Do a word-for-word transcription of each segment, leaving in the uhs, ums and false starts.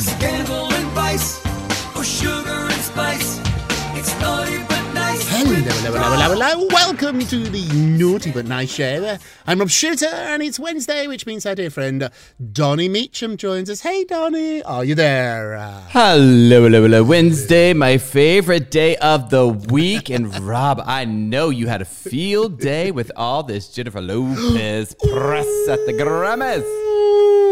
Scandal and vice, or sugar and spice. It's naughty but nice. Hello, hello, hello, hello, welcome to the Naughty But Nice Show. I'm Rob Schueter, and it's Wednesday, which means our dear friend Donnie Meacham joins us. Hey, Donnie, are you there? Hello, hello, hello. Wednesday, my favorite day of the week. And Rob, I know you had a field day with all this Jennifer Lopez press at the Grammys.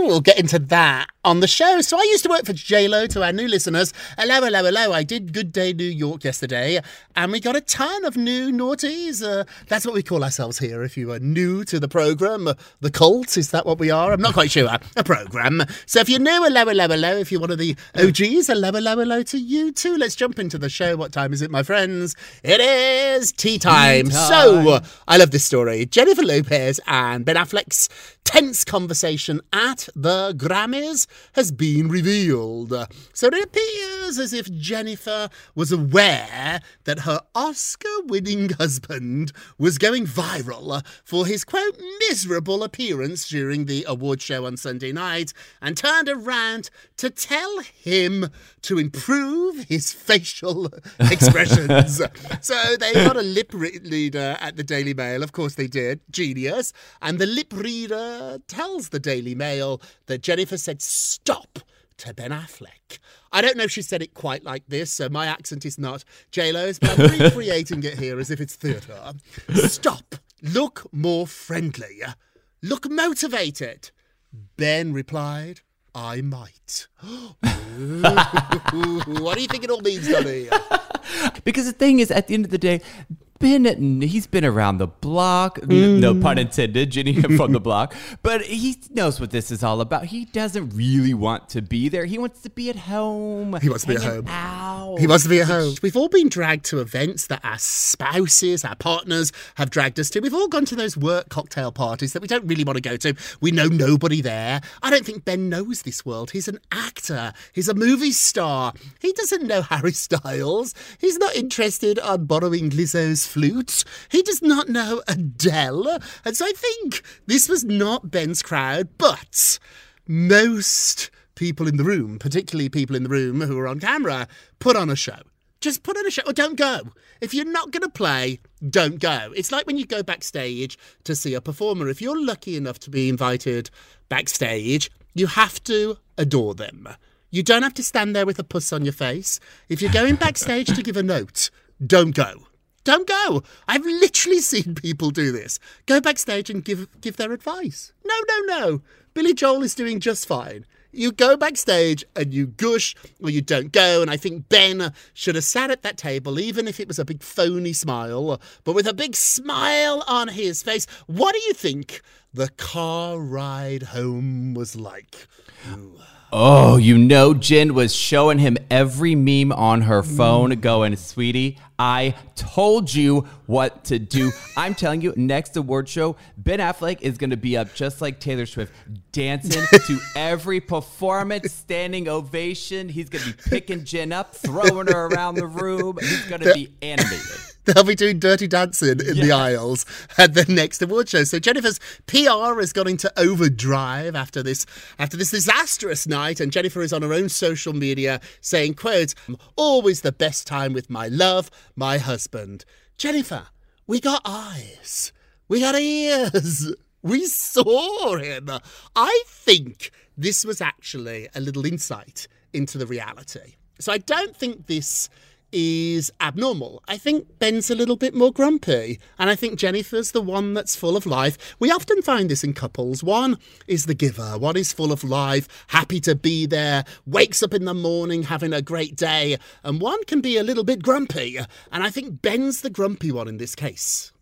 We'll get into that on the show. So I used to work for J-Lo. To our new listeners, hello, hello, hello. I did Good Day New York yesterday, and we got a ton of new naughties. Uh, that's what we call ourselves here. If you are new to the programme, uh, the cult, is that what we are? I'm not quite sure. A programme. So if you're new, hello, hello, hello. If you're one of the O Gs, hello, hello, hello to you too. Let's jump into the show. What time is it, my friends? It is tea time. Tea time. So uh, I love this story. Jennifer Lopez and Ben Affleck's tense conversation at the Grammys has been revealed. So it appears as if Jennifer was aware that her Oscar-winning husband was going viral for his, quote, miserable appearance during the award show on Sunday night, and turned around to tell him to improve his facial expressions. So they got a lip reader at the Daily Mail. Of course they did. Genius. And the lip reader tells the Daily Mail that Jennifer said stop to Ben Affleck. I don't know if she said it quite like this, so my accent is not J-Lo's, but I'm recreating it here as if it's theatre. Stop. Look more friendly. Look motivated. Ben replied, I might. What do you think it all means, Donnie? Because the thing is, at the end of the day, Ben, he's been around the block. Mm. No pun intended, Jenny from the block. But he knows what this is all about. He doesn't really want to be there. He wants to be at home. He wants to be at home. Out. He wants to be at home. We've all been dragged to events that our spouses, our partners have dragged us to. We've all gone to those work cocktail parties that we don't really want to go to. We know nobody there. I don't think Ben knows this world. He's an actor. He's a movie star. He doesn't know Harry Styles. He's not interested on borrowing Lizzo's flute. He does not know Adele. And so I think this was not Ben's crowd, but most people in the room, particularly people in the room who are on camera, put on a show. Just put on a show or don't go. If you're not going to play, don't go. It's like when you go backstage to see a performer. If you're lucky enough to be invited backstage, you have to adore them. You don't have to stand there with a puss on your face. If you're going backstage to give a note, don't go. Don't go. I've literally seen people do this. Go backstage and give give their advice. No, no, no. Billy Joel is doing just fine. You go backstage and you gush or you don't go. And I think Ben should have sat at that table, even if it was a big phony smile, but with a big smile on his face. What do you think the car ride home was like? Ooh. Oh, you know, Jen was showing him every meme on her phone going, sweetie, I told you what to do. I'm telling you, next award show, Ben Affleck is going to be up just like Taylor Swift, dancing to every performance, standing ovation. He's going to be picking Jen up, throwing her around the room. He's going to be animated. They'll be doing dirty dancing in yes. the aisles at the next award show. So Jennifer's P R has gone into overdrive after this after this disastrous night, and Jennifer is on her own social media saying, quote, "I'm always the best time with my love, my husband." Jennifer, we got eyes. We got ears. We saw him. I think this was actually a little insight into the reality. So I don't think this is abnormal. I think Ben's a little bit more grumpy, and I think Jennifer's the one that's full of life. We often find this in couples. One is the giver, one is full of life, happy to be there, wakes up in the morning having a great day, and one can be a little bit grumpy, and I think Ben's the grumpy one in this case.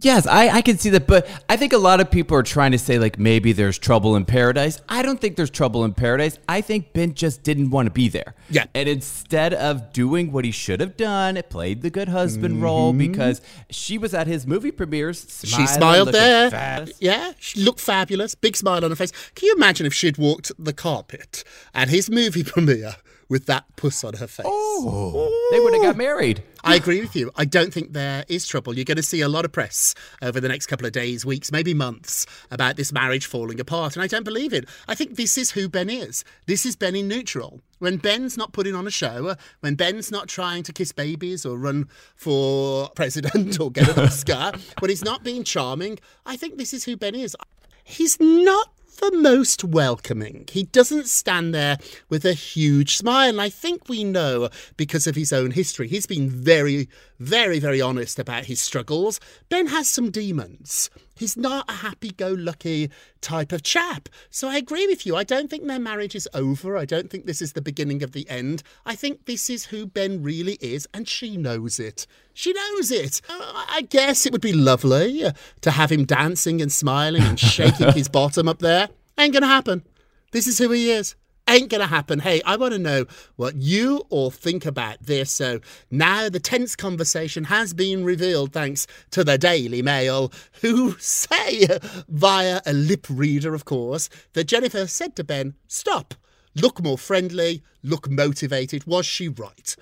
Yes, I, I can see that, but I think a lot of people are trying to say, like, maybe there's trouble in paradise. I don't think there's trouble in paradise. I think Ben just didn't want to be there. Yeah. And instead of doing what he should have done, played the good husband mm-hmm. role, because she was at his movie premieres. Smiling, she smiled there. Fast. Yeah, she looked fabulous. Big smile on her face. Can you imagine if she'd walked the carpet at his movie premiere with that puss on her face? Oh, they would have got married. I agree with you. I don't think there is trouble. You're going to see a lot of press over the next couple of days, weeks, maybe months about this marriage falling apart, and I don't believe it. I think this is who Ben is. This is Ben in neutral. When Ben's not putting on a show, when Ben's not trying to kiss babies or run for president or get an Oscar, when he's not being charming, I think this is who Ben is. He's not the most welcoming. He doesn't stand there with a huge smile, and I think we know because of his own history. He's been very, very, very honest about his struggles. Ben has some demons. He's not a happy-go-lucky type of chap. So I agree with you. I don't think their marriage is over. I don't think this is the beginning of the end. I think this is who Ben really is, and she knows it. She knows it. I guess it would be lovely to have him dancing and smiling and shaking his bottom up there. Ain't going to happen. This is who he is. Ain't going to happen. Hey, I want to know what you all think about this. So now the tense conversation has been revealed thanks to the Daily Mail, who say, via a lip reader, of course, that Jennifer said to Ben, stop, look more friendly, look motivated. Was she right?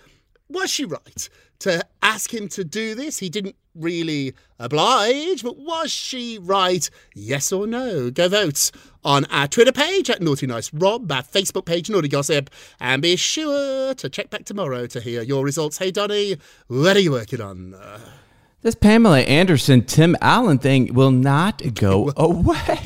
Was she right to ask him to do this? He didn't really oblige, but was she right? Yes or no? Go vote on our Twitter page at Naughty Nice Rob, our Facebook page Naughty Gossip, and be sure to check back tomorrow to hear your results. Hey Donnie, what are you working on? This Pamela Anderson, Tim Allen thing will not go away.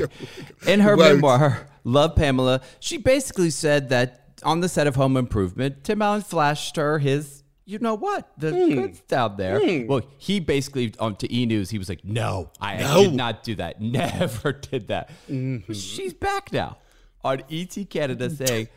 In her Won't. memoir, Love Pamela, she basically said that on the set of Home Improvement, Tim Allen flashed her his, you know what, the mm. goods down there. Mm. Well, he basically, um, to E! News, he was like, no, I no. did not do that. Never did that. Mm-hmm. She's back now on E T Canada saying,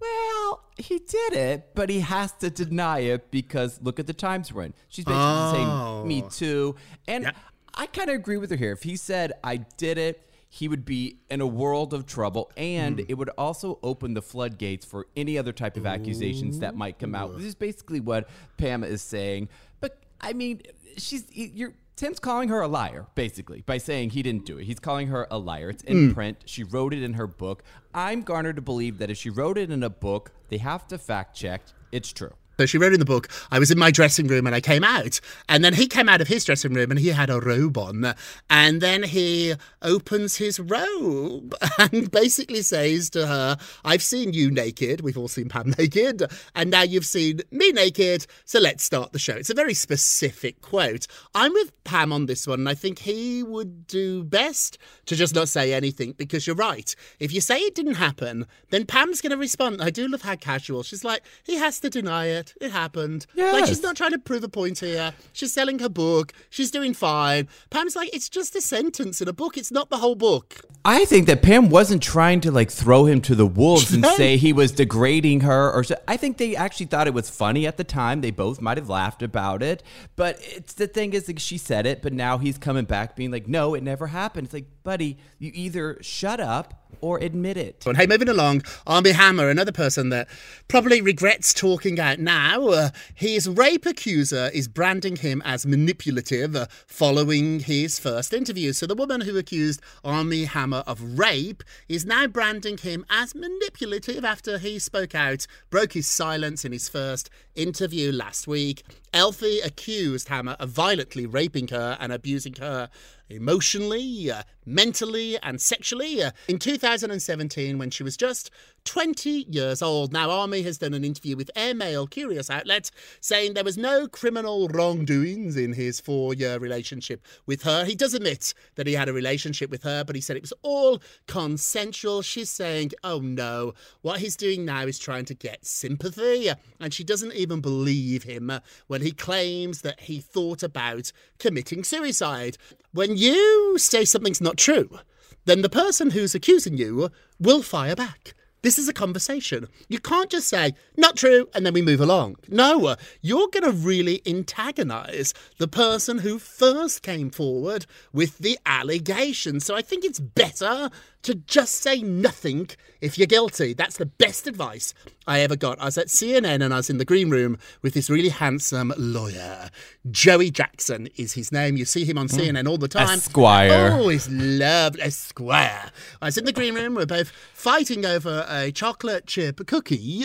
well, he did it, but he has to deny it because look at the times we're in. She's basically oh. saying, me too. And yeah. I kind of agree with her here. If he said, I did it, he would be in a world of trouble, and mm. it would also open the floodgates for any other type of accusations Ooh. that might come out. This is basically what Pam is saying. But, I mean, she's you're Tim's calling her a liar, basically, by saying he didn't do it. He's calling her a liar. It's in mm. print. She wrote it in her book. I'm garnered to believe that if she wrote it in a book, they have to fact-check it's true. So she wrote in the book, I was in my dressing room and I came out. And then he came out of his dressing room and he had a robe on. And then he opens his robe and basically says to her, I've seen you naked. We've all seen Pam naked. And now you've seen me naked. So let's start the show. It's a very specific quote. I'm with Pam on this one. And I think he would do best to just not say anything because you're right. If you say it didn't happen, then Pam's going to respond. I do love how casual. She's like, he has to deny it. It happened. Yes. Like, she's not trying to prove a point here. She's selling her book. She's doing fine. Pam's like, it's just a sentence in a book. It's not the whole book. I think that Pam wasn't trying to, like, throw him to the wolves and say he was degrading her. Or so. I think they actually thought it was funny at the time. They both might have laughed about it. But it's the thing is, like, she said it, but now he's coming back being like, no, it never happened. It's like, buddy, you either shut up or admit it. Hey, moving along, Armie Hammer, another person that probably regrets talking out now. Uh, his rape accuser is branding him as manipulative uh, following his first interview. So the woman who accused Armie Hammer of rape is now branding him as manipulative after he spoke out, broke his silence in his first interview last week. Elfie accused Hammer of violently raping her and abusing her emotionally, uh, mentally and sexually uh, in two thousand seventeen when she was just twenty years old. Now, Armie has done an interview with Air Mail, curious outlet, saying there was no criminal wrongdoings in his four-year relationship with her. He does admit that he had a relationship with her, but he said it was all consensual. She's saying, oh no, what he's doing now is trying to get sympathy, and she doesn't even believe him when he claims that he thought about committing suicide. When you say something's not true, then the person who's accusing you will fire back. This is a conversation. You can't just say, not true, and then we move along. No, you're going to really antagonise the person who first came forward with the allegation. So I think it's better to just say nothing if you're guilty. That's the best advice I ever got. I was at C N N and I was in the green room with this really handsome lawyer. Joey Jackson is his name. You see him on C N N all the time. Esquire. Oh, he's lovely. Esquire. I was in the green room. We're both fighting over a chocolate chip cookie.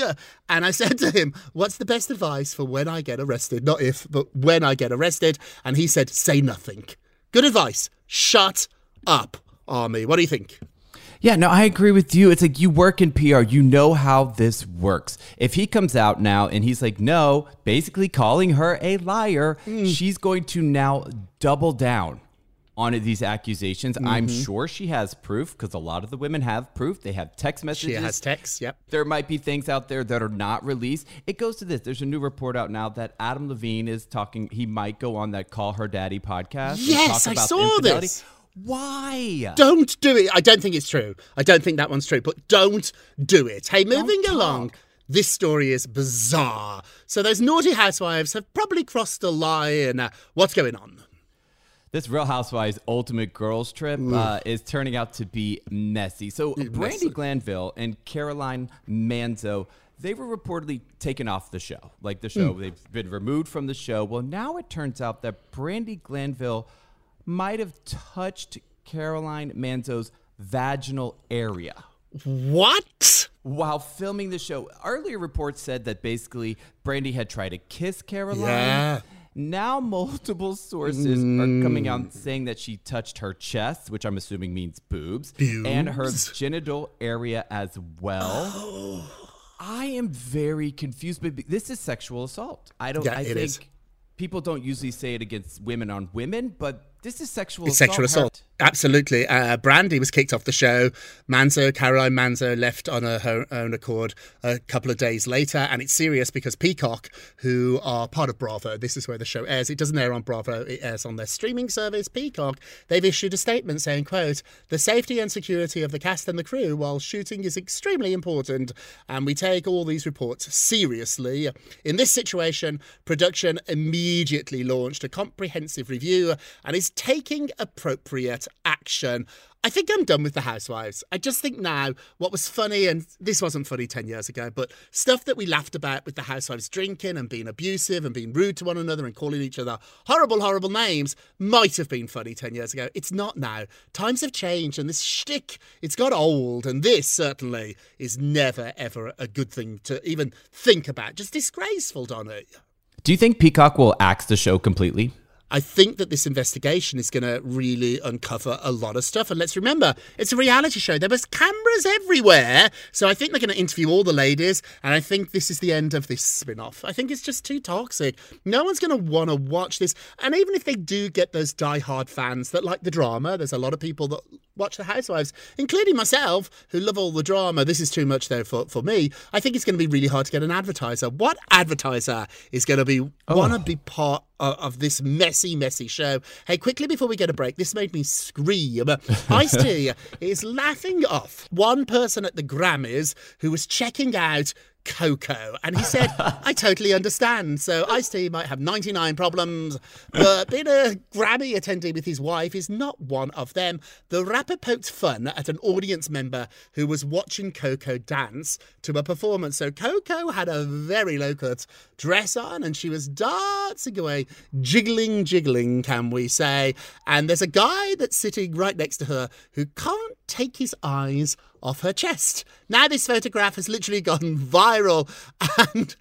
And I said to him, what's the best advice for when I get arrested? Not if, but when I get arrested. And he said, say nothing. Good advice. Shut up, Armie. What do you think? Yeah, no, I agree with you. It's like you work in P R. You know how this works. If he comes out now and he's like, no, basically calling her a liar, mm. she's going to now double down on these accusations. Mm-hmm. I'm sure she has proof because a lot of the women have proof. They have text messages. She has texts, yep. There might be things out there that are not released. It goes to this. There's a new report out now that Adam Levine is talking. He might go on that Call Her Daddy podcast. Yes, I saw this. Why? Don't do it. I don't think it's true. I don't think that one's true, but don't do it. Hey, moving along, this story is bizarre. So those naughty housewives have probably crossed a line. Uh, what's going on? This Real Housewives Ultimate Girls Trip uh, is turning out to be messy. So it's Brandy messy. Glanville and Caroline Manzo, they were reportedly taken off the show. Like the show, mm. they've been removed from the show. Well, now it turns out that Brandy Glanville might have touched Caroline Manzo's vaginal area. What? While filming the show. Earlier reports said that basically Brandy had tried to kiss Caroline. Yeah. Now multiple sources mm. are coming out saying that she touched her chest, which I'm assuming means boobs, boobs. and her genital area as well. Oh. I am very confused, but this is sexual assault. I don't yeah, I it think is. People don't usually say it against women on women, but this is sexual it's assault. Sexual assault. Absolutely. Uh, Brandy was kicked off the show. Manzo, Caroline Manzo, left on her, her own accord a couple of days later. And it's serious because Peacock, who are part of Bravo, this is where the show airs. It doesn't air on Bravo. It airs on their streaming service, Peacock. They've issued a statement saying, quote, the safety and security of the cast and the crew while shooting is extremely important. And we take all these reports seriously. In this situation, production immediately launched a comprehensive review and is taking appropriate action. I think I'm done with the housewives. I just think now what was funny, and this wasn't funny ten years ago, but stuff that we laughed about with the housewives drinking and being abusive and being rude to one another and calling each other horrible, horrible names might have been funny ten years ago. It's not now. Times have changed and this shtick, it's got old, and this certainly is never, ever a good thing to even think about. Just disgraceful, Donnie. Do you think Peacock will axe the show completely? I think that this investigation is going to really uncover a lot of stuff. And let's remember, it's a reality show. There was cameras everywhere. So I think they're going to interview all the ladies. And I think this is the end of this spin-off. I think it's just too toxic. No one's going to want to watch this. And even if they do get those die-hard fans that like the drama, there's a lot of people that watch The Housewives, including myself, who love all the drama. This is too much, though, for, for me. I think it's going to be really hard to get an advertiser. What advertiser is going to be oh. want to be part of, of this messy, messy show? Hey, quickly before we get a break, this made me scream. Ice-T is laughing off one person at the Grammys who was checking out Coco. And he said, I totally understand. So Ice-T might have ninety-nine problems, but being a Grammy attendee with his wife is not one of them. The rapper poked fun at an audience member who was watching Coco dance to a performance. So Coco had a very low-cut dress on and she was dancing away, jiggling, jiggling, can we say. And there's a guy that's sitting right next to her who can't take his eyes off her chest. Now this photograph has literally gone viral, and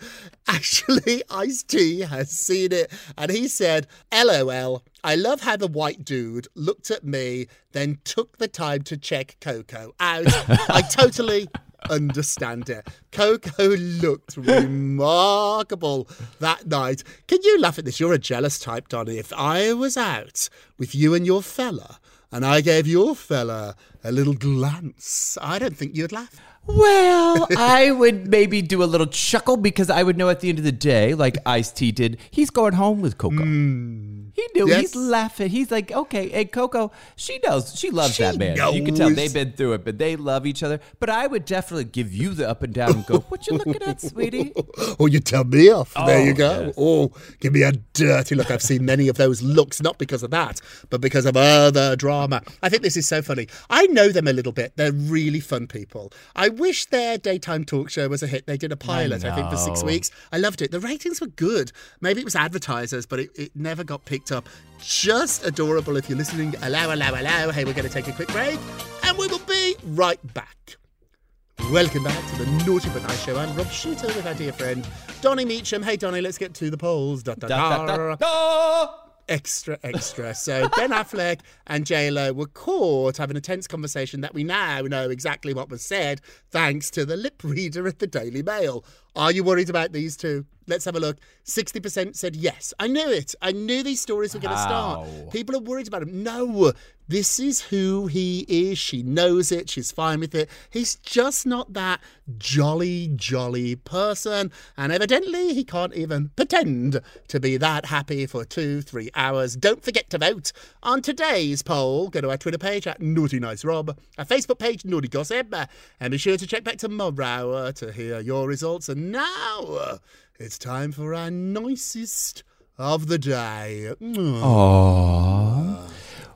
actually Ice-T has seen it, and he said, LOL, I love how the white dude looked at me, then took the time to check Coco out. I totally understand it. Coco looked remarkable that night. Can you laugh at this? You're a jealous type, Donnie. If I was out with you and your fella, and I gave your fella a little glance, I don't think you'd laugh. Well, I would maybe do a little chuckle because I would know at the end of the day, like Ice-T did, he's going home with Coco. Mm. He knew. Yes. He's laughing. He's like, okay, hey, Coco, she knows. She loves she that man. Knows. You can tell they've been through it, but they love each other. But I would definitely give you the up and down and go, what you looking at, sweetie? Oh, you tell me off. Oh, there you go. Yes. Oh, give me a dirty look. I've seen many of those looks, not because of that, but because of other drama. I think this is so funny. I know them a little bit. They're really fun people. I wish their daytime talk show was a hit. They did a pilot, I, I think, for six weeks. I loved it. The ratings were good. Maybe it was advertisers, but it, it never got picked up. Just adorable. If you're listening, allow, allow, allow. Hey, we're going to take a quick break, and we will be right back. Welcome back to the Naughty But Nice Show. I'm Rob Schueter with our dear friend, Donnie Meacham. Hey, Donnie, let's get to the polls. Da, da, da, da, da, da. Extra, extra. So Ben Affleck and J-Lo were caught having a tense conversation that we now know exactly what was said thanks to the lip reader at the Daily Mail. Are you worried about these two? Let's have a look. sixty percent said yes. I knew it. I knew these stories were going to start. People are worried about him. No, this is who he is. She knows it. She's fine with it. He's just not that jolly, jolly person. And evidently, he can't even pretend to be that happy for two, three hours. Don't forget to vote on today's poll. Go to our Twitter page at Naughty Nice Rob, our Facebook page, Naughty Gossip, and be sure to check back tomorrow to hear your results. And now it's time for our nicest of the day. Aww.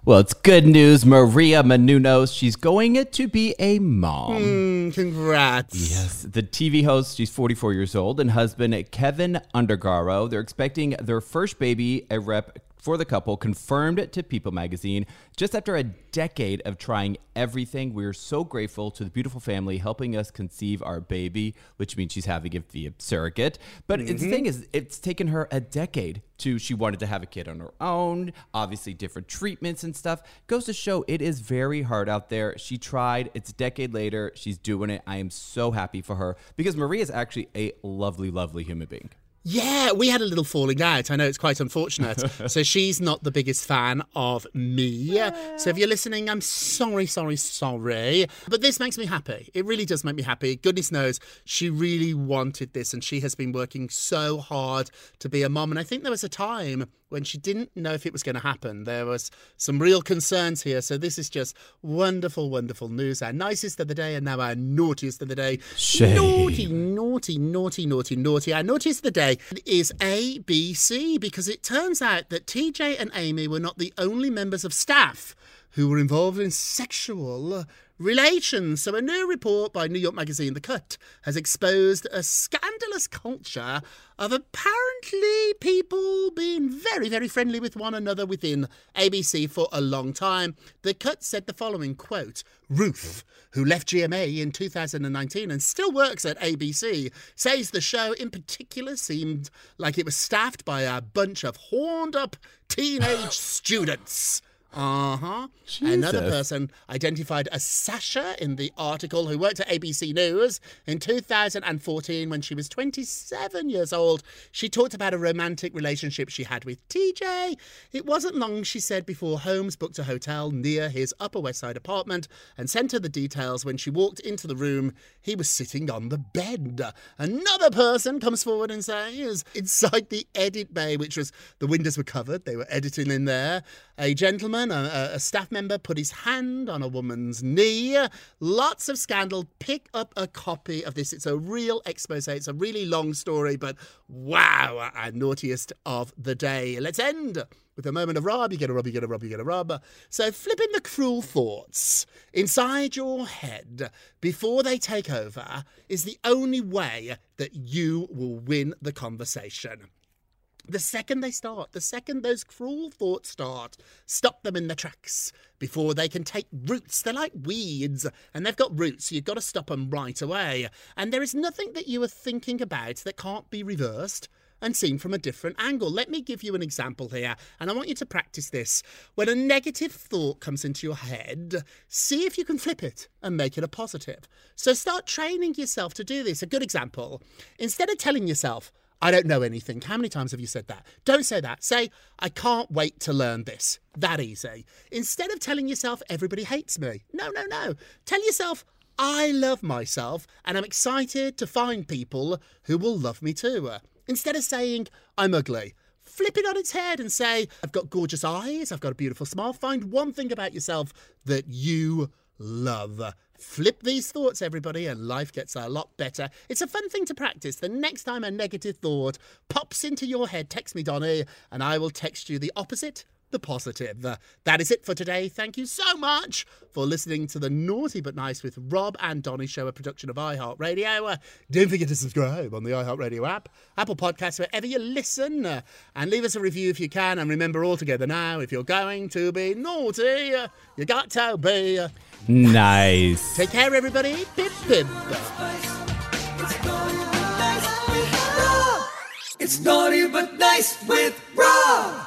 Well, it's good news. Maria Menounos, she's going to be a mom. Mm, congrats. Yes. The T V host, she's forty-four years old, and husband Kevin Undergaro, they're expecting their first baby. A rep for the couple confirmed it to People magazine just after a decade of trying everything. We're so grateful to the beautiful family helping us conceive our baby, which means she's having it via surrogate. But mm-hmm. the thing is, it's taken her a decade to, she wanted to have a kid on her own, obviously different treatments and stuff. Goes to show it is very hard out there. She tried, it's a decade later, she's doing it. I am so happy for her because Maria is actually a lovely, lovely human being. Yeah, we had a little falling out. I know it's quite unfortunate. So she's not the biggest fan of me. Yeah. So if you're listening, I'm sorry, sorry, sorry. But this makes me happy. It really does make me happy. Goodness knows she really wanted this and she has been working so hard to be a mom. And I think there was a time when she didn't know if it was going to happen. There was some real concerns here. So this is just wonderful, wonderful news. Our nicest of the day and now our naughtiest of the day. Shame. Naughty, naughty, naughty, naughty, naughty. Our naughtiest of the day is A B C because it turns out that T J and Amy were not the only members of staff who were involved in sexual relations. So a new report by New York magazine The Cut has exposed a scandalous culture of apparently people being very, very friendly with one another within A B C for a long time. The Cut said the following, quote, Ruth, who left G M A in two thousand nineteen and still works at A B C, says the show in particular seemed like it was staffed by a bunch of horned-up teenage students. Uh-huh. Jesus. Another person identified as Sasha in the article who worked at A B C News in two thousand fourteen when she was twenty-seven years old. She talked about a romantic relationship she had with T J. It wasn't long, she said, before Holmes booked a hotel near his Upper West Side apartment and sent her the details. When she walked into the room, he was sitting on the bed. Another person comes forward and says, inside the edit bay, which was, the windows were covered, they were editing in there, A gentleman, a, a staff member, put his hand on a woman's knee. Lots of scandal. Pick up a copy of this. It's a real expose. It's a really long story, but wow, our naughtiest of the day. Let's end with a moment of Rob. You get a Rob, you get a Rob, you get a Rob. So flipping the cruel thoughts inside your head before they take over is the only way that you will win the conversation. The second they start, the second those cruel thoughts start, stop them in their tracks before they can take roots. They're like weeds, and they've got roots, so you've got to stop them right away. And there is nothing that you are thinking about that can't be reversed and seen from a different angle. Let me give you an example here, and I want you to practice this. When a negative thought comes into your head, see if you can flip it and make it a positive. So start training yourself to do this. A good example, instead of telling yourself, I don't know anything. How many times have you said that? Don't say that. Say, I can't wait to learn this. That easy. Instead of telling yourself, everybody hates me. No, no, no. Tell yourself, I love myself and I'm excited to find people who will love me too. Instead of saying, I'm ugly, flip it on its head and say, I've got gorgeous eyes. I've got a beautiful smile. Find one thing about yourself that you love. Flip these thoughts, everybody, and life gets a lot better. It's a fun thing to practice. The next time a negative thought pops into your head, text me, Donnie, and I will text you the opposite, the positive. That is it for today. Thank you so much for listening to the Naughty But Nice with Rob and Donnie show, a production of iHeartRadio. Don't forget to subscribe on the iHeartRadio app, Apple Podcasts, wherever you listen, and leave us a review if you can. And remember all together now, if you're going to be naughty, you got to be... nice. Take care, everybody. Bip, bip. It's Naughty But Nice with Rob.